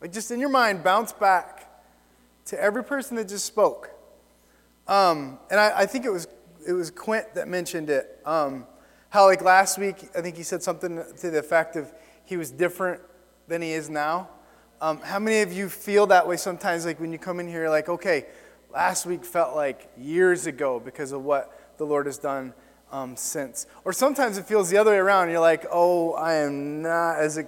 Like, just in your mind, bounce back to every person that just spoke. And I think it was Quint that mentioned it. How, like, last week, I think he said something to the effect of he was different than he is now. How many of you feel that way sometimes, like, when you come in here, like, okay, last week felt like years ago because of what the Lord has done since. Or sometimes it feels the other way around. You're like, oh, I am not as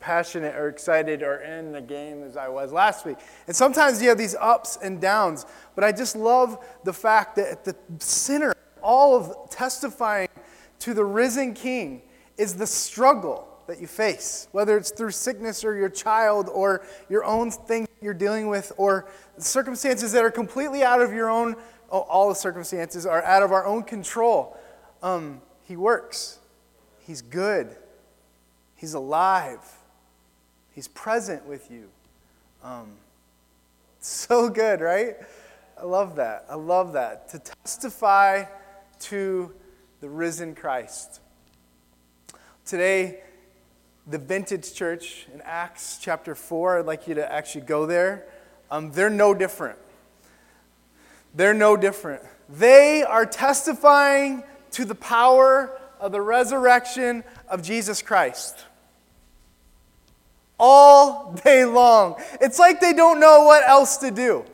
passionate or excited or in the game as I was last week. And sometimes you have these ups and downs. But I just love the fact that at the center, all of testifying to the risen King is the struggle that you face, whether it's through sickness or your child or your own thing you're dealing with or circumstances that are completely out of your own, all the circumstances are out of our own control. He works. He's good. He's alive. He's present with you. So good, right? I love that. I love that. To testify to the risen Christ. Today, the vintage church in Acts chapter 4, I'd like you to actually go there. They're no different. They're no different. They are testifying to the power of the resurrection of Jesus Christ. All day long. It's like they don't know what else to do.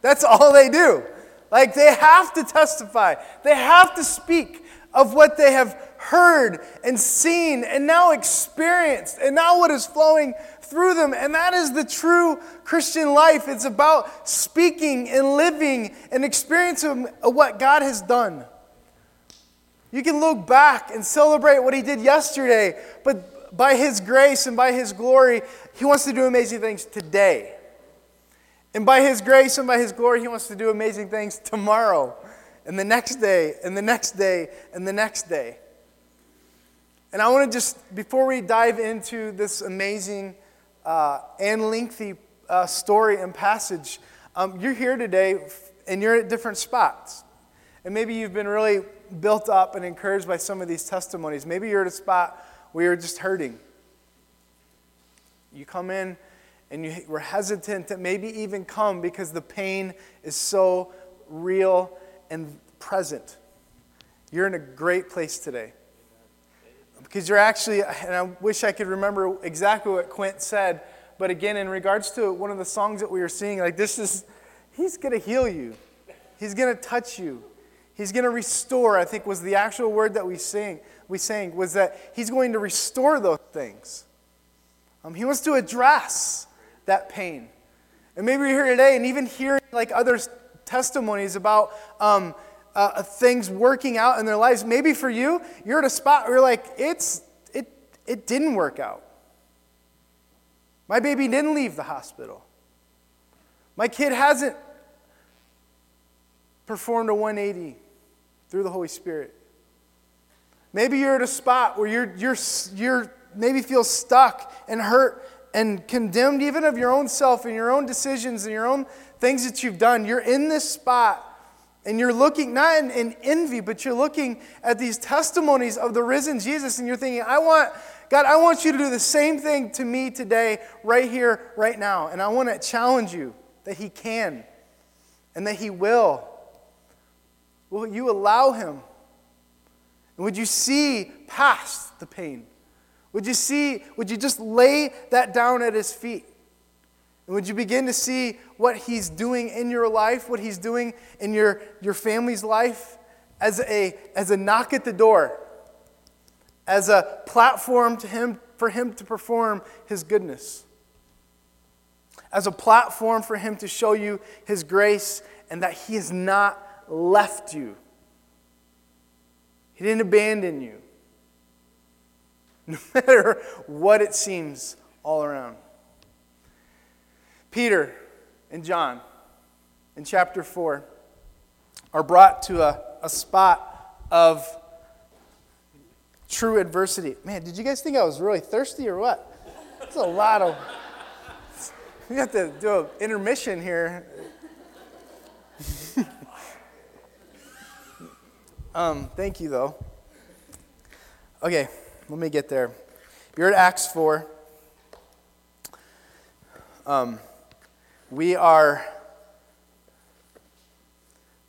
That's all they do. Like, they have to testify. They have to speak of what they have heard and seen and now experienced and now what is flowing through them. And that is the true Christian life. It's about speaking and living and experiencing what God has done. You can look back and celebrate what He did yesterday, but by His grace and by His glory, He wants to do amazing things today. And by His grace and by His glory, He wants to do amazing things tomorrow. And the next day, and the next day, and the next day. And I want to just, before we dive into this amazing and lengthy story and passage, you're here today, and you're at different spots. And maybe you've been really built up and encouraged by some of these testimonies. Maybe you're at a spot where you're just hurting. You come in, and you were hesitant to maybe even come because the pain is so real and present. You're in a great place today. Because you're actually, and I wish I could remember exactly what Quint said, but again, in regards to one of the songs that we were singing, like, this is, He's going to heal you. He's going to touch you. He's going to restore, I think was the actual word that we sang, was that He's going to restore those things. He wants to address that pain. And maybe you're here today and even hearing, like, others testimonies about things working out in their lives. Maybe for you, you're at a spot where you're like, it didn't work out. My baby didn't leave the hospital. My kid hasn't performed a 180 through the Holy Spirit. Maybe you're at a spot where you're maybe feel stuck and hurt and condemned even of your own self and your own decisions and your own things that you've done. You're in this spot and you're looking, not in envy, but you're looking at these testimonies of the risen Jesus and you're thinking, God, I want you to do the same thing to me today, right here, right now. And I want to challenge you that He can and that He will. Will you allow Him? And would you see past the pain? Would you just lay that down at His feet? And would you begin to see what He's doing in your life, what He's doing in your family's life as a knock at the door, as a platform to Him, for Him to perform His goodness, as a platform for Him to show you His grace and that He has not left you. He didn't abandon you, no matter what it seems all around. Peter and John in chapter 4 are brought to a spot of true adversity. Man, did you guys think I was really thirsty or what? That's a lot of... We have to do an intermission here. Thank you, though. Okay, let me get there. You're at Acts 4. We are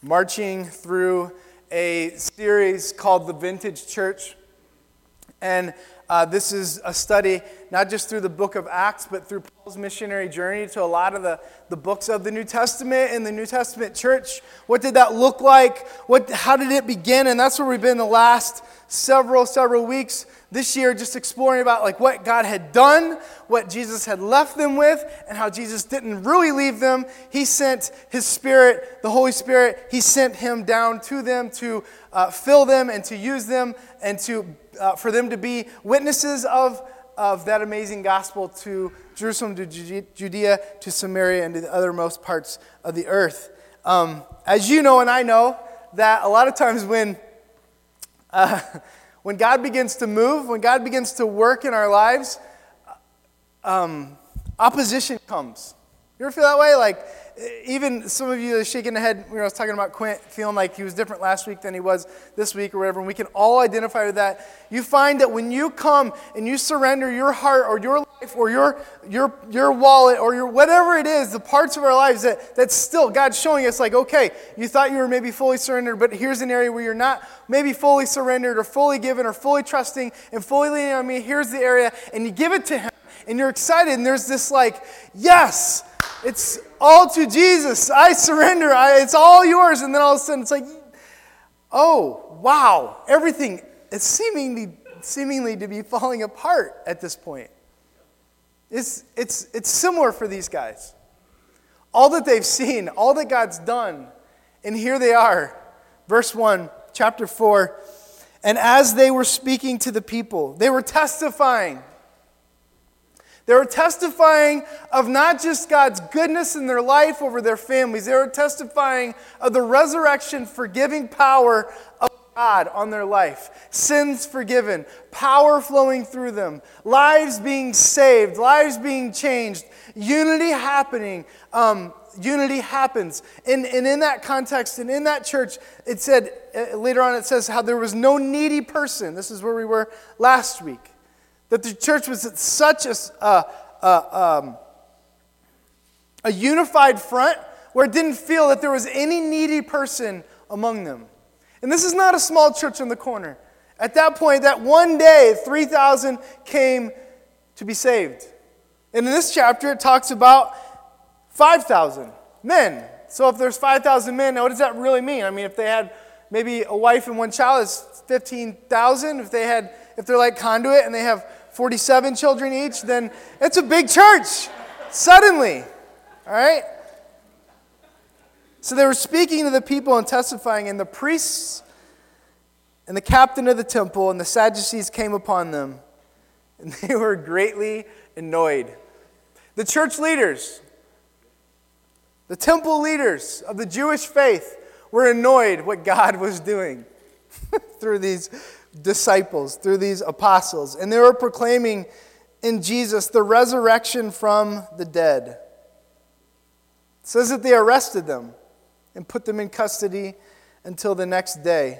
marching through a series called The Vintage Church. And this is a study not just through the book of Acts, but through Paul's missionary journey to a lot of the books of the New Testament and the New Testament church. What did that look like? How did it begin? And that's where we've been the last several weeks this year, just exploring about like what God had done, what Jesus had left them with, and how Jesus didn't really leave them. He sent His Spirit, the Holy Spirit. He sent Him down to them to fill them and to use them and to for them to be witnesses of that amazing gospel to Jerusalem, to Judea, to Samaria, and to the othermost parts of the earth. As you know and I know, that a lot of times when God begins to move, when God begins to work in our lives, opposition comes. You ever feel that way? Like, even some of you are shaking the head when I was talking about Quint, feeling like he was different last week than he was this week or whatever, and we can all identify with that. You find that when you come and you surrender your heart or your life or your wallet or your whatever it is, the parts of our lives that's still God's showing us, like, okay, you thought you were maybe fully surrendered, but here's an area where you're not maybe fully surrendered or fully given or fully trusting and fully leaning on me. Here's the area, and you give it to Him, and you're excited, and there's this like, yes, it's all to Jesus. I surrender. It's all yours. And then all of a sudden it's like, oh, wow. Everything is seemingly to be falling apart at this point. It's similar for these guys. All that they've seen, all that God's done, and here they are. Verse 1, chapter 4. And as they were speaking to the people, they were testifying. They were testifying of not just God's goodness in their life over their families. They were testifying of the resurrection forgiving power of God on their life. Sins forgiven. Power flowing through them. Lives being saved. Lives being changed. Unity happening. Unity happens. And in that context and in that church, it said, later on it says how there was no needy person. This is where we were last week. That the church was at such a unified front where it didn't feel that there was any needy person among them. And this is not a small church on the corner. At that point, that one day, 3,000 came to be saved. And in this chapter, it talks about 5,000 men. So if there's 5,000 men, now what does that really mean? I mean, if they had maybe a wife and one child, it's 15,000. If they're like Conduit and they have 47 children each, then it's a big church suddenly. All right? So they were speaking to the people and testifying, and the priests and the captain of the temple and the Sadducees came upon them, and they were greatly annoyed. The church leaders, the temple leaders of the Jewish faith were annoyed what God was doing through these disciples, through these apostles, and they were proclaiming in Jesus the resurrection from the dead. It says that they arrested them and put them in custody until the next day.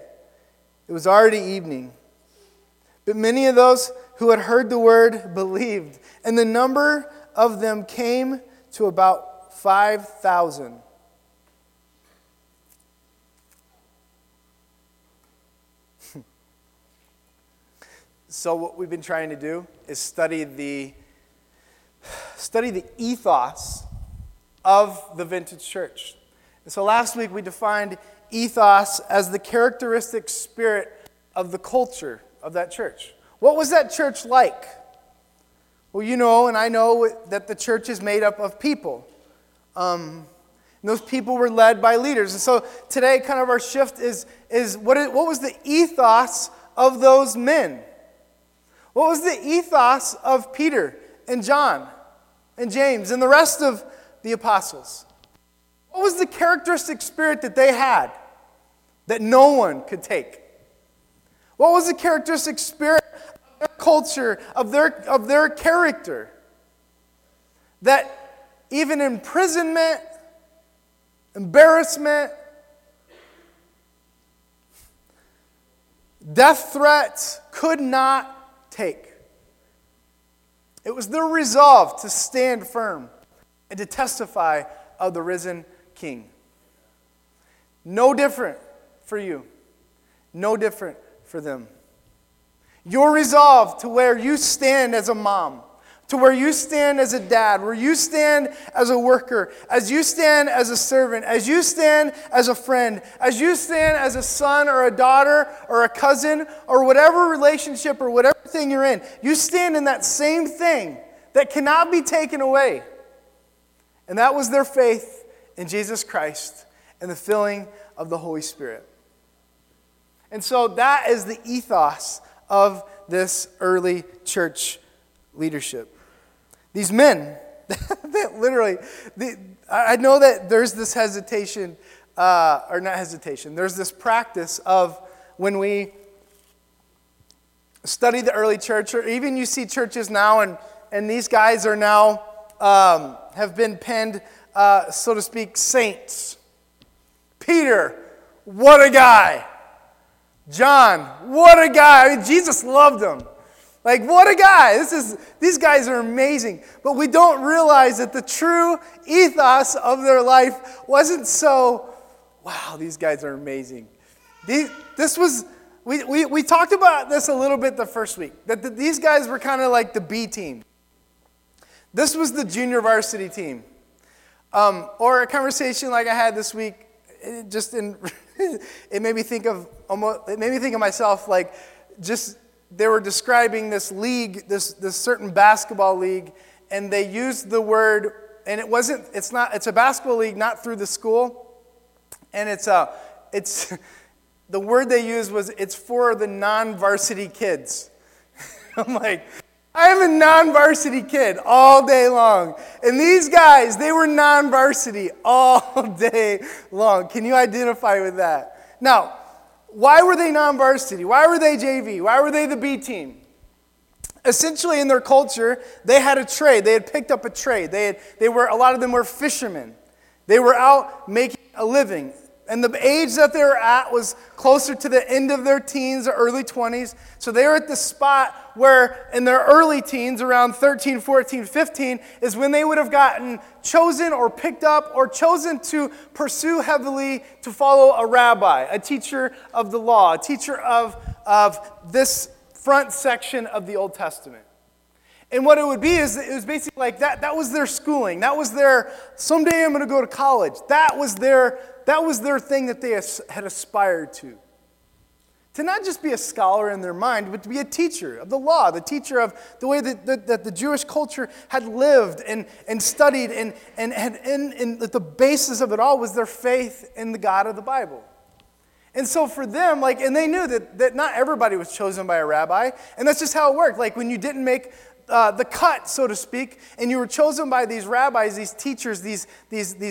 It was already evening. But many of those who had heard the word believed, and the number of them came to about 5,000. So what we've been trying to do is study the ethos of the vintage church. And so last week we defined ethos as the characteristic spirit of the culture of that church. What was that church like? Well, you know and I know that the church is made up of people. And those people were led by leaders. And so today kind of our shift is what was the ethos of those men? What was the ethos of Peter and John and James and the rest of the apostles? What was the characteristic spirit that they had that no one could take? What was the characteristic spirit of their culture, of their character, that even imprisonment, embarrassment, death threats could not take? It was their resolve to stand firm, and to testify of the risen King. No different for you. No different for them. Your resolve to where you stand as a mom, to where you stand as a dad, where you stand as a worker, as you stand as a servant, as you stand as a friend, as you stand as a son or a daughter or a cousin or whatever relationship or whatever thing you're in, you stand in that same thing that cannot be taken away. And that was their faith in Jesus Christ and the filling of the Holy Spirit. And so that is the ethos of this early church leadership. These men, that literally, I know that there's this hesitation, or not hesitation, there's this practice of when we study the early church, or even you see churches now, and these guys are now, have been penned, so to speak, saints. Peter, what a guy. John, what a guy. I mean, Jesus loved him. Like, what a guy. These guys are amazing. But we don't realize that the true ethos of their life wasn't so, wow, these guys are amazing. We talked about this a little bit the first week, that these guys were kind of like the B team. This was the junior varsity team. Or a conversation like I had this week, it made me think of myself, like, just they were describing this league, this certain basketball league, and they used the word, and it's a basketball league not through the school, and it's the word they used was it's for the non-varsity kids. I'm like, I'm a non-varsity kid all day long. And these guys, they were non-varsity all day long. Can you identify with that? Now, why were they non-varsity? Why were they JV? Why were they the B team? Essentially, in their culture, they had a trade. They had picked up a trade. A lot of them were fishermen. They were out making a living. And the age that they were at was closer to the end of their teens or early 20s. So they were at the spot where in their early teens, around 13, 14, 15, is when they would have gotten chosen or picked up or chosen to pursue heavily to follow a rabbi, a teacher of the law, a teacher of this front section of the Old Testament. And what it would be is it was basically like that was their schooling. That was their, someday I'm going to go to college. That was their thing that they had aspired to. To not just be a scholar in their mind, but to be a teacher of the law, the teacher of the way that the Jewish culture had lived and studied and the basis of it all was their faith in the God of the Bible. And so for them, like, and they knew that not everybody was chosen by a rabbi, and that's just how it worked. Like, when you didn't make the cut, so to speak, and you were chosen by these rabbis, these teachers, these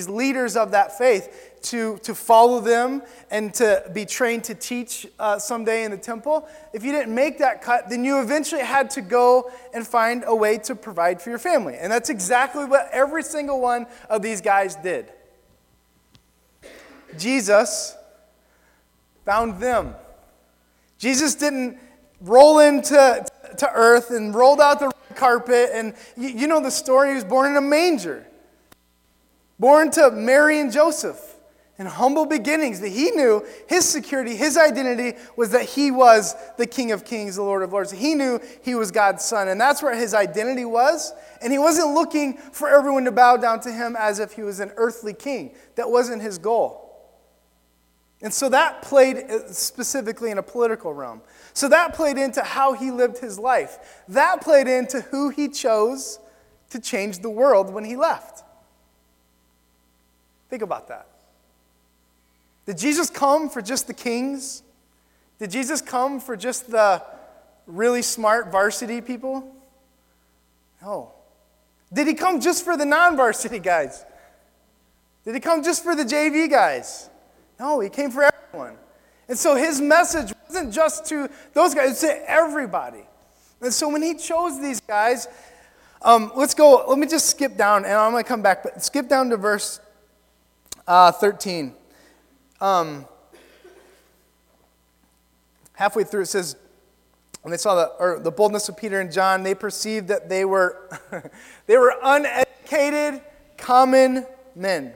leaders of that faith to follow them and to be trained to teach someday in the temple. If you didn't make that cut, then you eventually had to go and find a way to provide for your family. And that's exactly what every single one of these guys did. Jesus found them. Jesus didn't roll into to earth and rolled out the red carpet, and you know the story. He was born in a manger, born to Mary and Joseph in humble beginnings, that he knew his security, his identity was that he was the King of Kings, the Lord of Lords. He knew he was God's son, and that's where his identity was, and he wasn't looking for everyone to bow down to him as if he was an earthly king. That wasn't his goal. And so that played specifically in a political realm. So that played into how he lived his life. That played into who he chose to change the world when he left. Think about that. Did Jesus come for just the kings? Did Jesus come for just the really smart varsity people? No. Did he come just for the non-varsity guys? Did he come just for the JV guys? No, he came for everyone. And so his message wasn't just to those guys, it's to everybody. And so when he chose these guys, let me just skip down, and I'm going to come back, but skip down to verse 13. Halfway through it says, when they saw the boldness of Peter and John, they perceived that they were uneducated common men.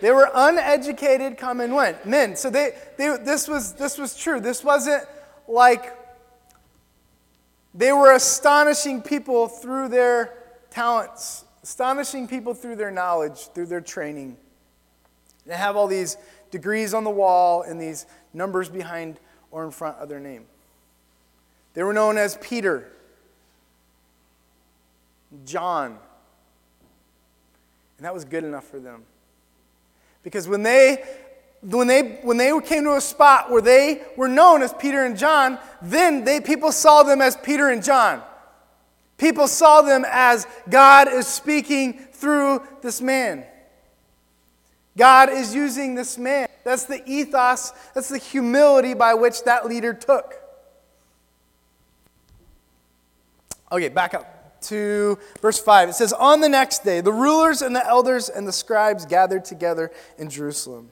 They were uneducated common men. So this was true. This wasn't like they were astonishing people through their talents, astonishing people through their knowledge, through their training. They have all these degrees on the wall and these numbers behind or in front of their name. They were known as Peter, John. And that was good enough for them. Because when they came to a spot where they were known as Peter and John, then people saw them as Peter and John. People saw them as God is speaking through this man. God is using this man. That's the ethos, that's the humility by which that leader took. Okay, back up to verse 5. It says, "On the next day, the rulers and the elders and the scribes gathered together in Jerusalem.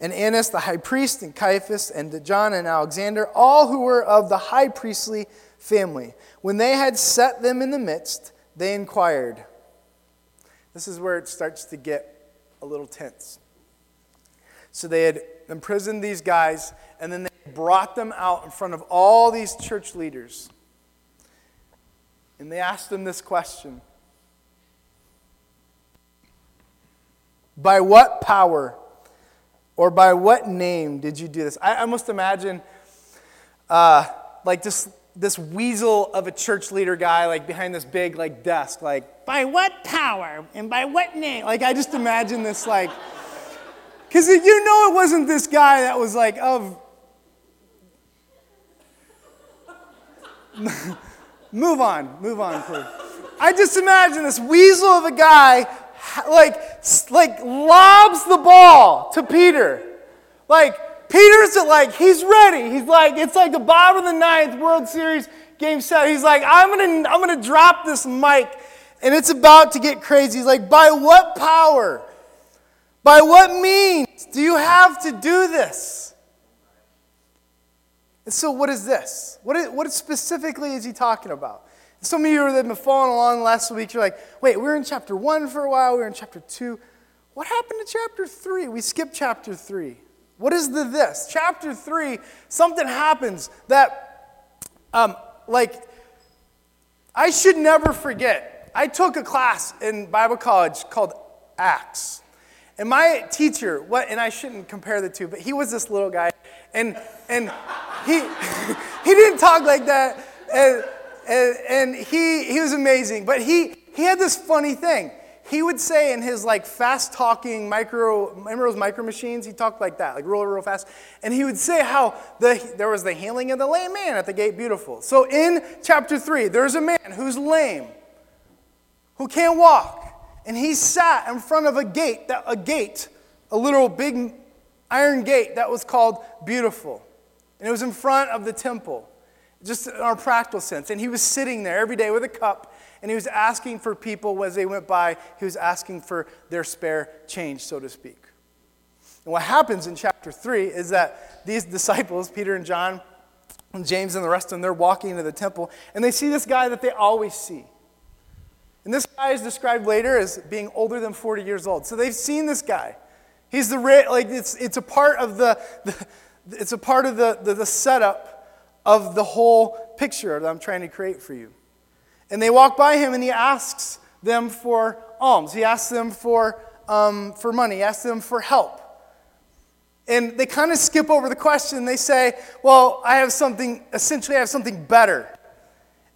And Annas the high priest and Caiaphas and John and Alexander, all who were of the high priestly family. When they had set them in the midst, they inquired." This is where it starts to get a little tense. So they had imprisoned these guys, and then they brought them out in front of all these church leaders. And they asked them this question: "By what power or by what name did you do this?" I must imagine like this weasel of a church leader guy, like behind this big like desk, like, "By what power and by what name?" Like, I just imagine this, like, because you know it wasn't this guy that was like of... Move on, please. I just imagine this weasel of a guy like lobs the ball to Peter. Like, Peter's like, he's ready. He's like, it's like the bottom of the ninth, World Series game set. He's like, I'm gonna drop this mic, and it's about to get crazy. He's like, "By what power? By what means do you have to do this?" And so what is this? What specifically is he talking about? Some of you that have been following along last week, you're like, wait, we were in chapter 1 for a while, we were in chapter 2. What happened to chapter 3? We skipped chapter 3. What is this? Chapter 3, something happens that, I should never forget. I took a class in Bible college called Acts. And my teacher, and I shouldn't compare the two, but he was this little guy, and he didn't talk like that, and he was amazing, but he had this funny thing. He would say in his like fast talking remember those micro machines? He talked like that, like real, real fast. And he would say how there was the healing of the lame man at the gate beautiful. So in chapter 3, there's a man who's lame, who can't walk. And he sat in front of a little big iron gate that was called Beautiful. And it was in front of the temple, just in our practical sense. And he was sitting there every day with a cup, and he was asking for people as they went by. He was asking for their spare change, so to speak. And what happens in chapter 3 is that these disciples, Peter and John and James and the rest of them, they're walking into the temple, and they see this guy that they always see. And this guy is described later as being older than 40 years old. So they've seen this guy. He's it's a part of the setup of the whole picture that I'm trying to create for you. And they walk by him, and he asks them for alms. He asks them for money. He asks them for help. And they kind of skip over the question. They say, "Well, I have something better.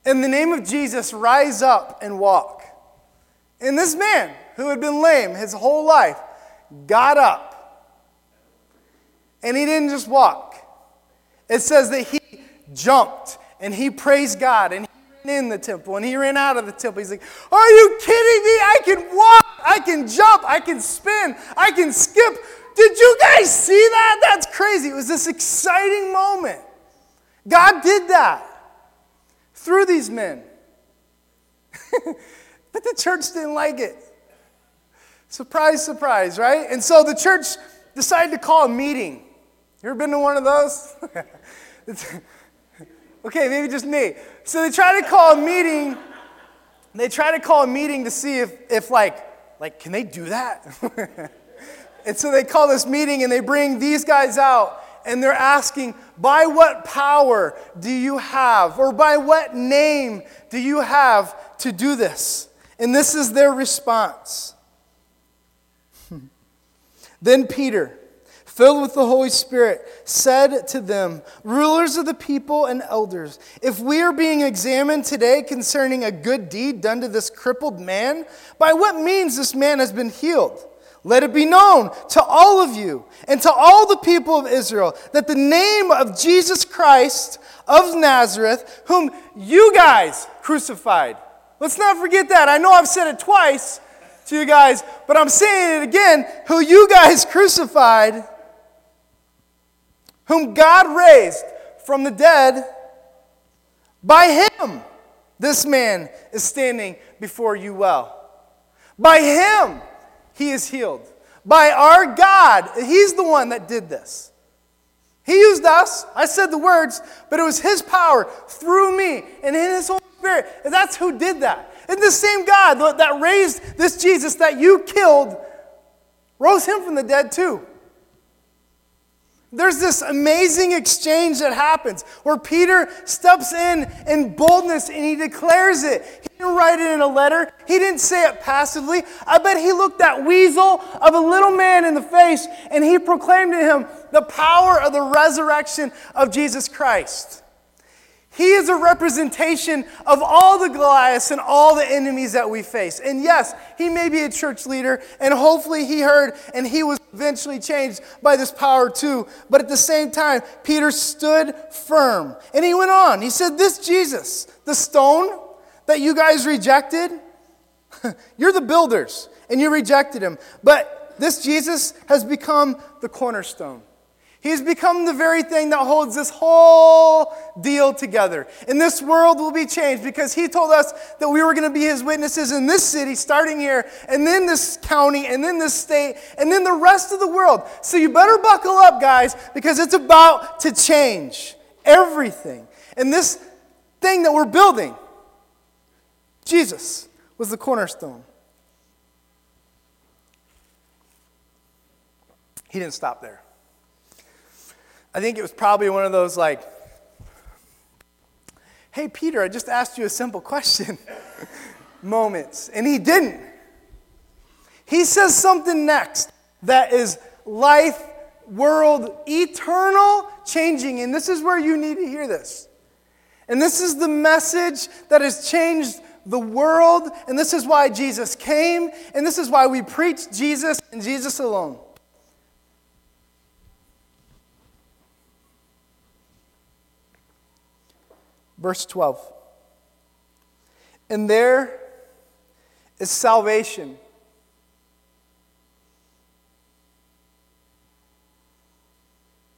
In the name of Jesus, rise up and walk." And this man, who had been lame his whole life, got up. And he didn't just walk. It says that he jumped, and he praised God, and he ran in the temple, and he ran out of the temple. He's like, "Are you kidding me? I can walk, I can jump, I can spin, I can skip. Did you guys see that? That's crazy." It was this exciting moment. God did that through these men. But the church didn't like it. Surprise, surprise, right? And so the church decided to call a meeting. You ever been to one of those? Okay, maybe just me. So they tried to call a meeting And they try to call a meeting to see if can they do that? And so they call this meeting and they bring these guys out and they're asking, by what power do you have? Or by what name do you have to do this? And this is their response. Then Peter, filled with the Holy Spirit, said to them, rulers of the people and elders, if we are being examined today concerning a good deed done to this crippled man, by what means this man has been healed, let it be known to all of you and to all the people of Israel that the name of Jesus Christ of Nazareth, whom you guys crucified. Let's not forget that. I know I've said it twice to you guys, but I'm saying it again, who you guys crucified, whom God raised from the dead, by him this man is standing before you well. By him he is healed. By our God, he's the one that did this. He used us, I said the words, but it was his power through me and in his Holy Spirit. And that's who did that. And the same God that raised this Jesus that you killed rose him from the dead too. There's this amazing exchange that happens where Peter steps in boldness and he declares it. He didn't write it in a letter. He didn't say it passively. I bet he looked that weasel of a little man in the face and he proclaimed to him the power of the resurrection of Jesus Christ. He is a representation of all the Goliaths and all the enemies that we face. And yes, he may be a church leader, and hopefully he heard and he was eventually changed by this power too. But at the same time, Peter stood firm. And he went on. He said, this Jesus, the stone that you guys rejected, you're the builders, and you rejected him. But this Jesus has become the cornerstone. He's become the very thing that holds this whole deal together. And this world will be changed because he told us that we were going to be his witnesses in this city, starting here, and then this county, and then this state, and then the rest of the world. So you better buckle up, guys, because it's about to change everything. And this thing that we're building, Jesus was the cornerstone. He didn't stop there. I think it was probably one of those like, hey, Peter, I just asked you a simple question moments. And he didn't. He says something next that is life, world, eternal changing. And this is where you need to hear this. And this is the message that has changed the world. And this is why Jesus came. And this is why we preach Jesus and Jesus alone. Verse 12. And there is salvation.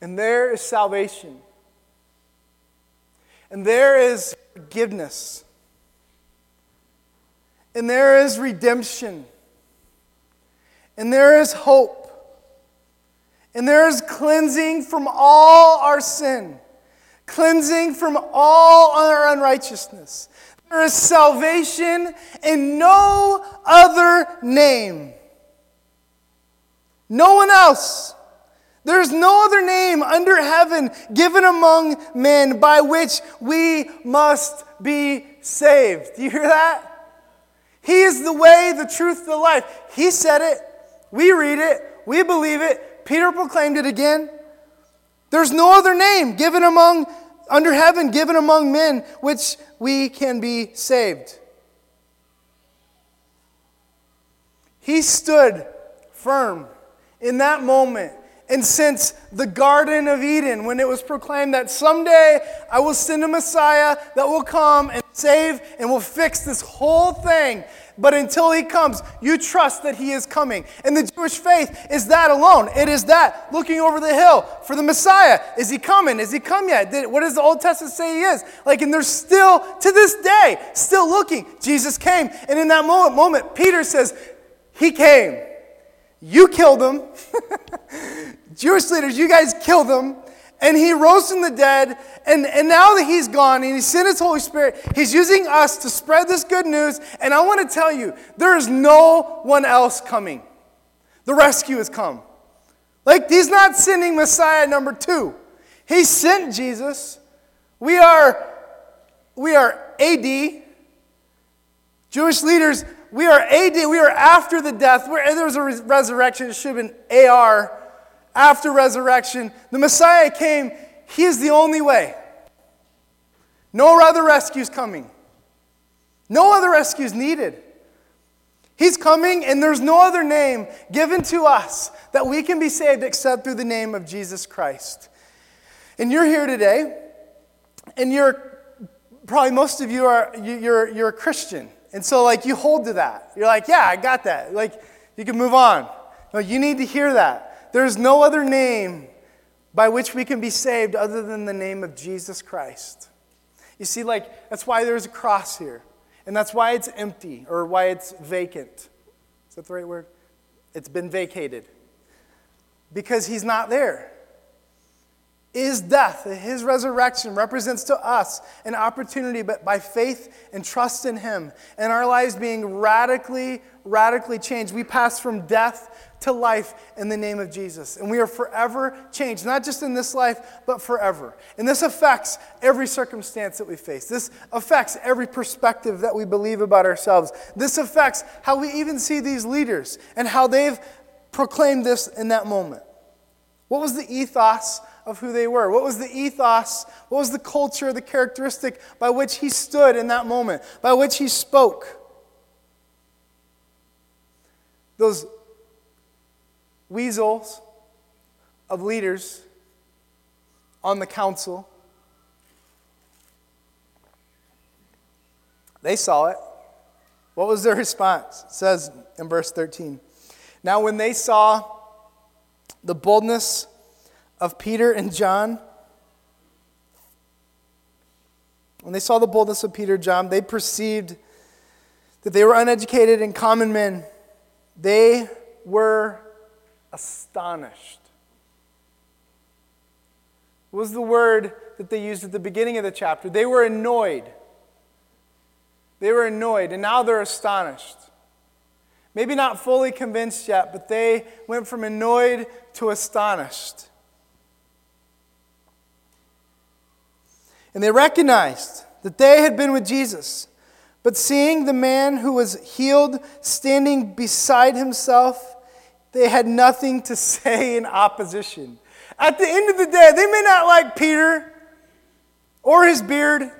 And there is salvation. And there is forgiveness. And there is redemption. And there is hope. And there is cleansing from all our sin. Cleansing from all our unrighteousness. There is salvation in no other name. No one else. There is no other name under heaven given among men by which we must be saved. Do you hear that? He is the way, the truth, the life. He said it. We read it. We believe it. Peter proclaimed it again. There's no other name given among under heaven, given among men, which we can be saved. He stood firm in that moment. And since the Garden of Eden, when it was proclaimed that someday I will send a Messiah that will come and save and will fix this whole thing. But until he comes, you trust that he is coming. And the Jewish faith is that alone. It is that looking over the hill for the Messiah. Is he coming? Is he come yet? What does the Old Testament say he is? And they're still, to this day, still looking. Jesus came. And in that moment, Peter says, he came. You killed him. Jewish leaders, you guys killed him. And he rose from the dead. And now that he's gone and he sent his Holy Spirit, he's using us to spread this good news. And I want to tell you, there is no one else coming. The rescue has come. Like, he's not sending Messiah number 2. He sent Jesus. We are AD. Jewish leaders, we are AD. We are after the death. There was a resurrection. It should have been AR. After resurrection, the Messiah came. He is the only way. No other rescue is coming. No other rescue is needed. He's coming, and there's no other name given to us that we can be saved except through the name of Jesus Christ. And you're here today, and you're probably, most of you are, you're a Christian. And so, like, you hold to that. You're like, yeah, I got that. Like, you can move on. No, you need to hear that. There's no other name by which we can be saved other than the name of Jesus Christ. You see, like, that's why there's a cross here. And that's why it's empty, or why it's vacant. Is that the right word? It's been vacated. Because he's not there. His death, his resurrection represents to us an opportunity, but by faith and trust in him, and our lives being radically, radically changed. We pass from death to life in the name of Jesus. And we are forever changed, not just in this life, but forever. And this affects every circumstance that we face. This affects every perspective that we believe about ourselves. This affects how we even see these leaders and how they've proclaimed this in that moment. What was the ethos of who they were? What was the ethos? What was the culture, the characteristic by which he stood in that moment, by which he spoke? Those weasels of leaders on the council, they saw it. What was their response? It says in verse 13, "Now when they saw the boldness of Peter and John, they perceived that they were uneducated and common men. They were astonished." What was the word that they used at the beginning of the chapter? They were annoyed. They were annoyed, and now they're astonished. Maybe not fully convinced yet, but they went from annoyed to astonished. And they recognized that they had been with Jesus. But seeing the man who was healed standing beside himself, they had nothing to say in opposition. At the end of the day, they may not like Peter or his beard.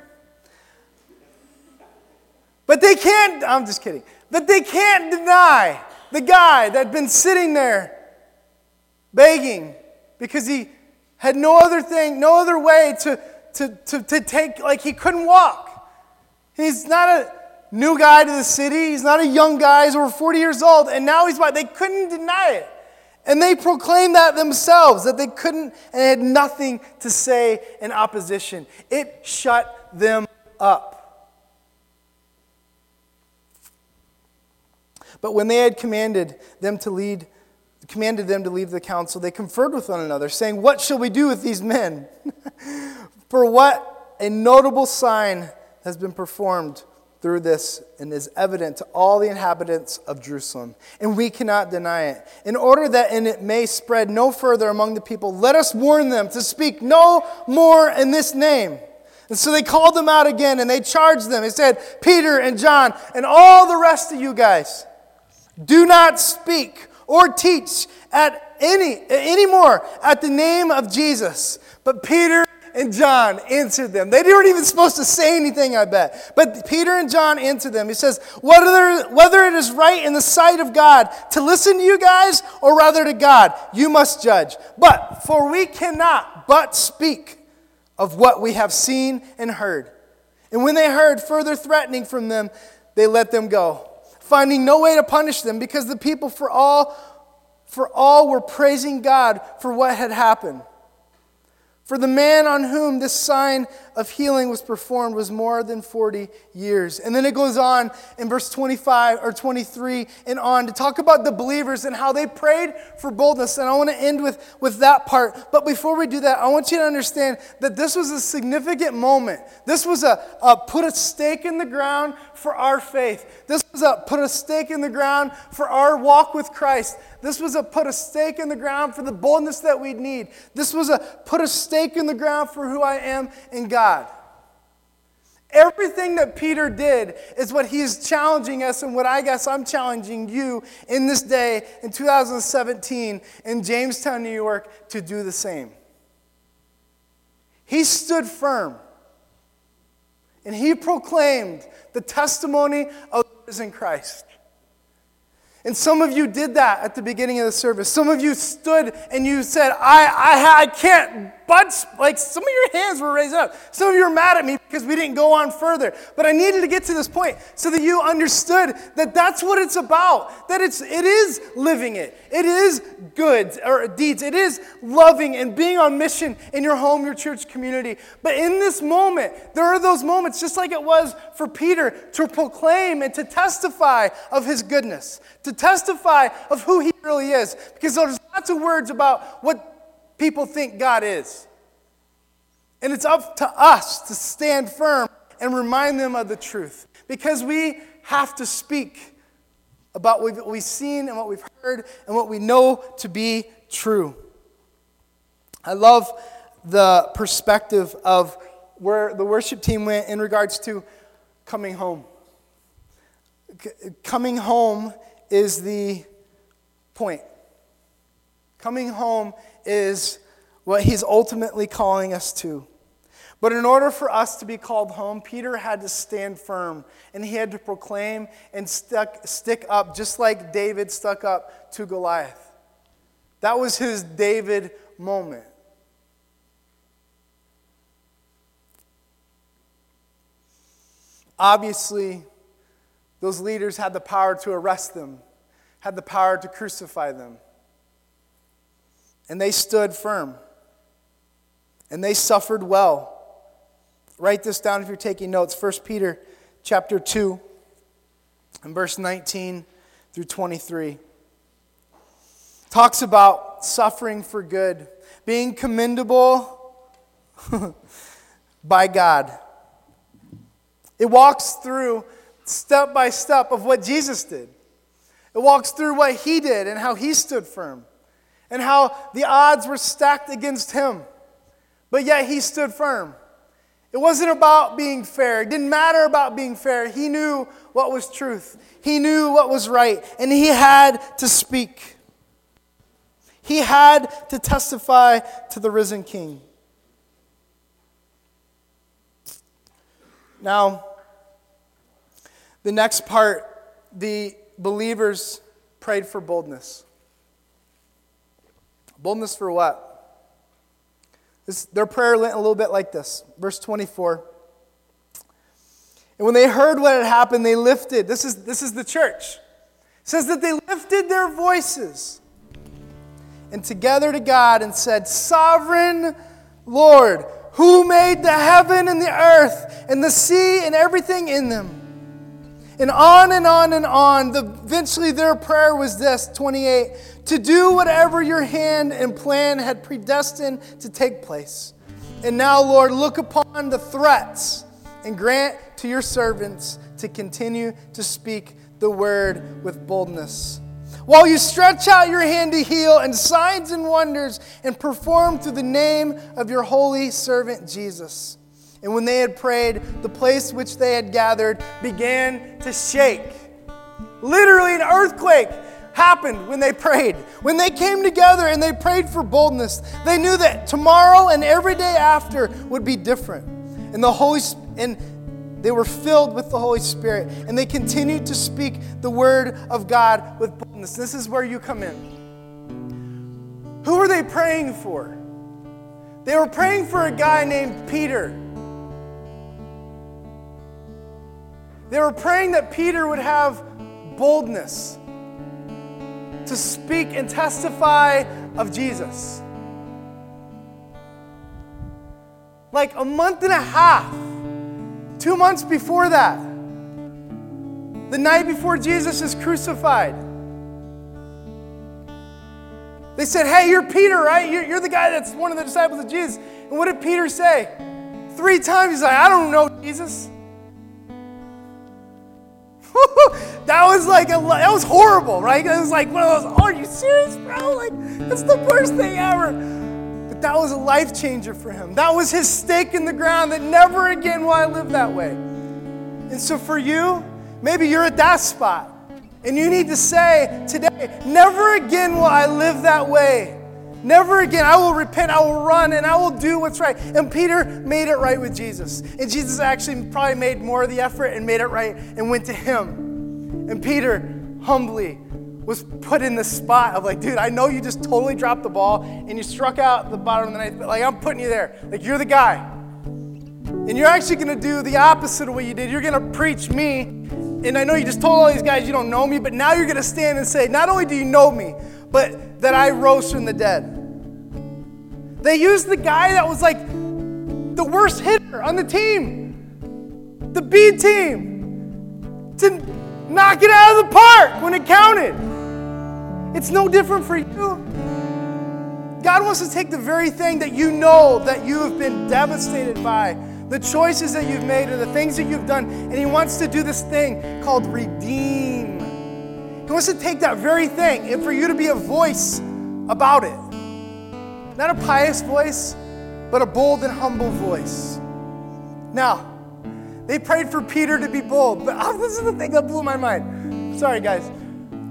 But they can't, I'm just kidding. But they can't deny the guy that had been sitting there begging because he had no other thing, no other way to take, like, he couldn't walk. He's not a new guy to the city. He's not a young guy. He's over 40 years old. And now they couldn't deny it. And they proclaimed that themselves, that they couldn't, and had nothing to say in opposition. It shut them up. But when they had commanded them to leave the council, they conferred with one another, saying, "What shall we do with these men? For what a notable sign has been performed through this and is evident to all the inhabitants of Jerusalem. And we cannot deny it. In order that it may spread no further among the people, let us warn them to speak no more in this name." And so they called them out again and they charged them. They said, "Peter and John and all the rest of you guys, do not speak or teach at any more at the name of Jesus." But Peter and John answered them. They weren't even supposed to say anything, I bet. But Peter and John answered them. He says, whether it is right in the sight of God to listen to you guys, or rather to God, you must judge. For we cannot but speak of what we have seen and heard. And when they heard further threatening from them, they let them go, finding no way to punish them, because the people for all were praising God for what had happened. For the man on whom this sign of healing was performed was more than 40 years. And then it goes on in verse 25 or 23 and on to talk about the believers and how they prayed for boldness. And I want to end with that part. But before we do that, I want you to understand that this was a significant moment. This was a put a stake in the ground for our faith. This was a put a stake in the ground for our walk with Christ. This was a put a stake in the ground for the boldness that we need. This was a put a stake in the ground for who I am in God. Everything that Peter did is what he's challenging us and what I guess I'm challenging you in this day in 2017 in Jamestown, New York to do the same. He stood firm and he proclaimed the testimony of the risen Christ. And some of you did that at the beginning of the service. Some of you stood and you said, I can't, but like some of your hands were raised up. Some of you were mad at me because we didn't go on further. But I needed to get to this point so that you understood that that's what it's about. That it is living it. It is goods or deeds. It is loving and being on mission in your home, your church community. But in this moment, there are those moments just like it was for Peter to proclaim and to testify of his goodness. To testify of who he really is. Because there's lots of words about what people think God is. And it's up to us to stand firm and remind them of the truth. Because we have to speak about what we've seen and what we've heard and what we know to be true. I love the perspective of where the worship team went in regards to coming home. Coming home is the point. Coming home is what he's ultimately calling us to. But in order for us to be called home, Peter had to stand firm. And he had to proclaim and stick up, just like David stuck up to Goliath. That was his David moment. Obviously, those leaders had the power to arrest them, had the power to crucify them. And they stood firm. And they suffered well. Write this down if you're taking notes. 1 Peter chapter 2 and verse 19 through 23. Talks about suffering for good, being commendable by God. It walks through step by step of what Jesus did. It walks through what he did and how he stood firm and how the odds were stacked against him, but yet he stood firm. It wasn't about being fair. It didn't matter about being fair. He knew what was truth. He knew what was right, and he had to speak. He had to testify to the risen King. Now, the next part, the believers prayed for boldness. Boldness for what? Their prayer went a little bit like this. Verse 24. And when they heard what had happened, they lifted. This is the church. It says that they lifted their voices and together to God and said, Sovereign Lord, who made the heaven and the earth and the sea and everything in them? And on and on and on. Eventually their prayer was this, 28. To do whatever your hand and plan had predestined to take place. And now, Lord, look upon the threats and grant to your servants to continue to speak the word with boldness. While you stretch out your hand to heal and signs and wonders and perform through the name of your holy servant Jesus. And when they had prayed, the place which they had gathered began to shake. Literally an earthquake happened when they prayed. When they came together and they prayed for boldness, they knew that tomorrow and every day after would be different. And they were filled with the Holy Spirit. And they continued to speak the word of God with boldness. This is where you come in. Who were they praying for? They were praying for a guy named Peter. They were praying that Peter would have boldness to speak and testify of Jesus. like a month and a half, 2 months before that, the night before Jesus is crucified. They said, hey, you're Peter, right? You're the guy that's one of the disciples of Jesus. And what did Peter say? 3 times he's like, I don't know Jesus. That was horrible, right? It was like one of those, oh, are you serious, bro? Like, that's the worst thing ever. But that was a life changer for him. That was his stake in the ground that never again will I live that way. And so for you, maybe you're at that spot. And you need to say today, never again will I live that way. Never again. I will repent, I will run, and I will do what's right. And Peter made it right with Jesus. And Jesus actually probably made more of the effort and made it right and went to him. And Peter humbly was put in the spot of like, dude, I know you just totally dropped the ball and you struck out the bottom of the ninth, but like, I'm putting you there. Like, you're the guy. And you're actually going to do the opposite of what you did. You're going to preach me. And I know you just told all these guys you don't know me, but now you're going to stand and say, not only do you know me, but that I rose from the dead. They used the guy that was like the worst hitter on the team, the B team, to knock it out of the park when it counted. It's no different for you. God wants to take the very thing that you know that you have been devastated by, the choices that you've made or the things that you've done, and he wants to do this thing called redeem. He wants to take that very thing and for you to be a voice about it. Not a pious voice, but a bold and humble voice. Now, they prayed for Peter to be bold, but this is the thing that blew my mind. Sorry, guys.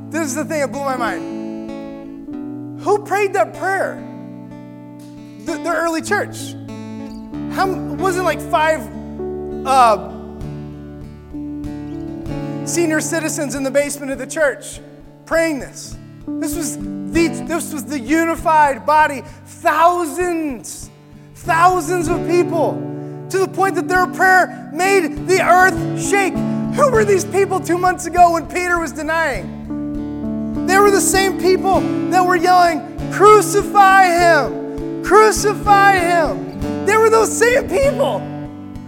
This is the thing that blew my mind. Who prayed that prayer? The early church. It wasn't like 5 senior citizens in the basement of the church praying this. This was the unified body, thousands of people, to the point that their prayer made the earth shake. Who were these people 2 months ago when Peter was denying? They were the same people that were yelling, crucify him, crucify him. They were those same people.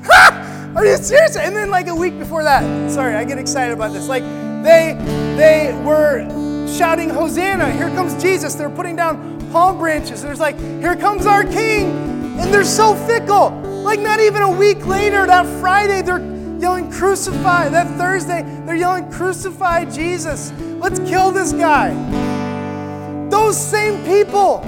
Ha! Are you serious? And then like a week before that, sorry, I get excited about this. Like they were shouting, Hosanna, here comes Jesus. They're putting down palm branches. There's like, here comes our King. And they're so fickle. Like not even a week later, that Friday, they're yelling, crucify. That Thursday, they're yelling, crucify Jesus. Let's kill this guy. Those same people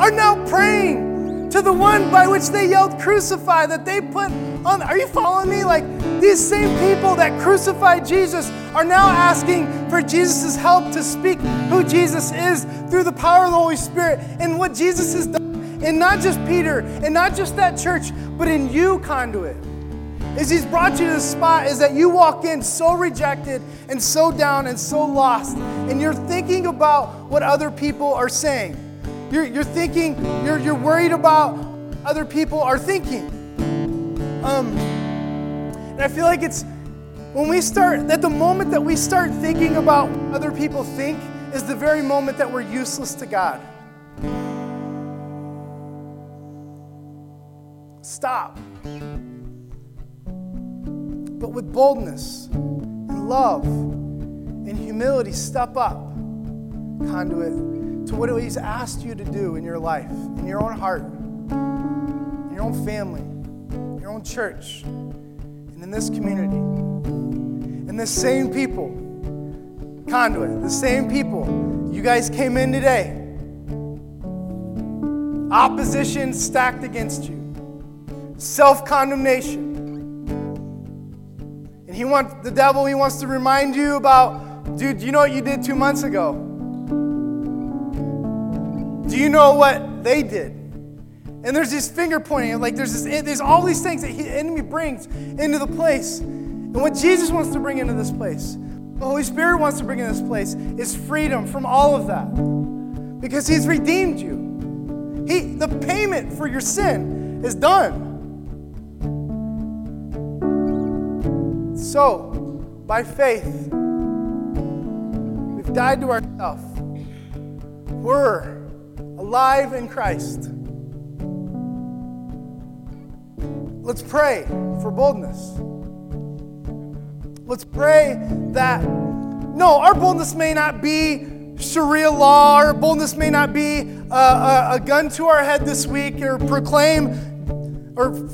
are now praying to the one by which they yelled crucify, that they put on. Are you following me? Like these same people that crucified Jesus are now asking for Jesus' help to speak who Jesus is through the power of the Holy Spirit and what Jesus has done. And not just Peter and not just that church, but in you, conduit. As he's brought you to this spot is that you walk in so rejected and so down and so lost. And you're thinking about what other people are saying. You're thinking, you're worried about what other people are thinking. And I feel like it's when we start, that the moment that we start thinking about what other people think is the very moment that we're useless to God. Stop. But with boldness and love and humility, step up, conduit, to what he's asked you to do in your life, in your own heart, in your own family, in your own church, and in this community. And the same people, conduit, the same people. You guys came in today. Opposition stacked against you. Self-condemnation. And he wants to remind you about, dude, you know what you did 2 months ago? Do you know what they did? And there's this finger pointing, like there's all these things that the enemy brings into the place. And what Jesus wants to bring into this place, the Holy Spirit wants to bring into this place, is freedom from all of that. Because he's redeemed you. The payment for your sin is done. So, by faith, we've died to ourselves. We're alive in Christ. Let's pray for boldness. Let's pray that, no, our boldness may not be Sharia law. Our boldness may not be a gun to our head this week, or proclaim, or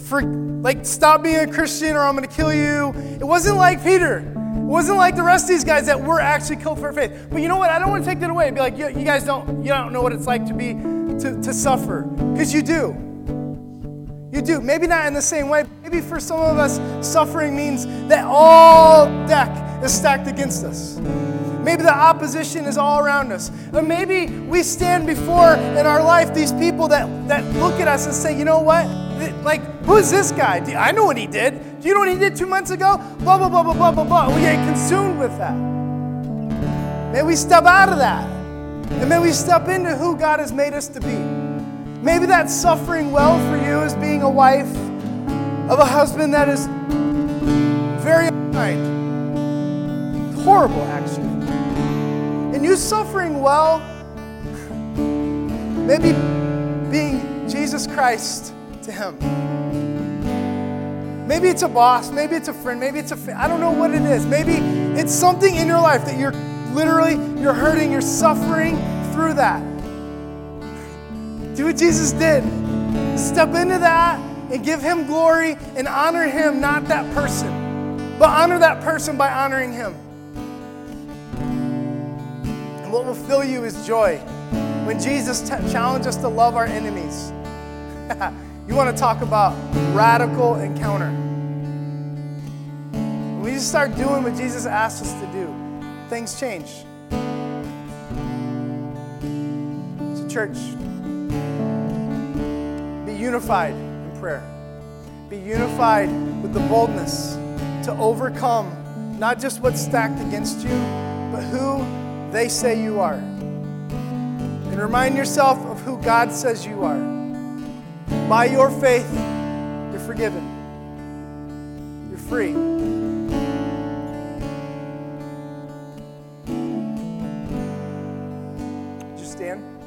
stop being a Christian or I'm going to kill you. It wasn't like Peter. It wasn't like the rest of these guys that were actually killed for faith. But you know what? I don't want to take that away and be like, you guys don't know what it's like to be to suffer, because you do. You do. Maybe not in the same way. Maybe for some of us, suffering means that all deck is stacked against us. Maybe the opposition is all around us. Or maybe we stand before in our life these people that look at us and say, you know what? Like, who is this guy? I know what he did. Do you know what he did 2 months ago? Blah, blah, blah, blah, blah, blah, blah. We get consumed with that. May we step out of that. And may we step into who God has made us to be. Maybe that suffering well for you is being a wife of a husband that is very unkind. Horrible, actually. And you suffering well, maybe being Jesus Christ to him. Maybe it's a boss, maybe it's a friend, maybe it's I don't know what it is. Maybe it's something in your life that you're hurting, you're suffering through that. Do what Jesus did. Step into that and give him glory and honor him, not that person, but honor that person by honoring him. What will fill you is joy. When Jesus challenged us to love our enemies. You want to talk about radical encounter. When we just start doing what Jesus asked us to do, things change. So church, be unified in prayer. Be unified with the boldness to overcome not just what's stacked against you, but who they say you are. And remind yourself of who God says you are. By your faith, you're forgiven. You're free. Would you stand?